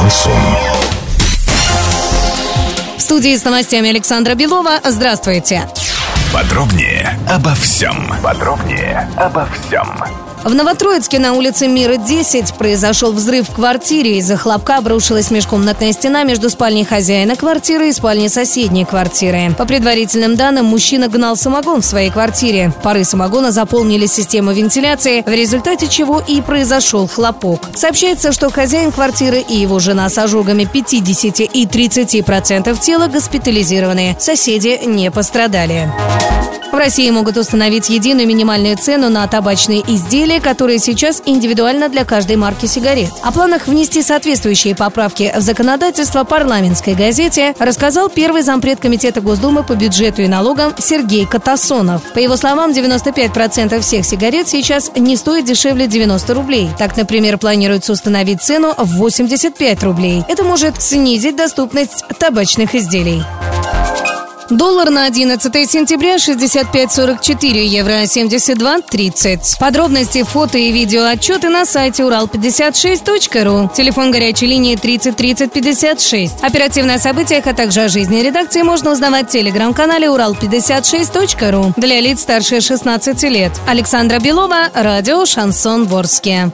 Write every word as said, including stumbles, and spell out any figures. Шансон. В студии с новостями Александра Белова. Здравствуйте. Подробнее обо всем. Подробнее обо всем. В Новотроицке на улице Мира, десять, произошел взрыв в квартире. Из-за хлопка обрушилась межкомнатная стена между спальней хозяина квартиры и спальней соседней квартиры. По предварительным данным, мужчина гнал самогон в своей квартире. Пары самогона заполнили систему вентиляции, в результате чего и произошел хлопок. Сообщается, что хозяин квартиры и его жена с ожогами пятьдесят и тридцать процентов тела госпитализированы. Соседи не пострадали. В России могут установить единую минимальную цену на табачные изделия, которые сейчас индивидуально для каждой марки сигарет. О планах внести соответствующие поправки в законодательство парламентской газете рассказал первый зампред комитета Госдумы по бюджету и налогам Сергей Катасонов. По его словам, девяносто пять процентов всех сигарет сейчас не стоят дешевле девяноста рублей. Так, например, планируется установить цену в восемьдесят пять рублей. Это может снизить доступность табачных изделий. Доллар на одиннадцатое сентября шестьдесят пять сорок четыре, евро семьдесят два тридцать. Подробности, фото и видео отчеты на сайте урал пятьдесят шесть точка ру. Телефон горячей линии тридцать тридцать пятьдесят шесть. Оперативно о событиях, а также о жизни редакции можно узнавать в телеграм-канале урал пятьдесят шесть точка ру для лиц старше шестнадцати лет. Александра Белова, радио «Шансон в Орске».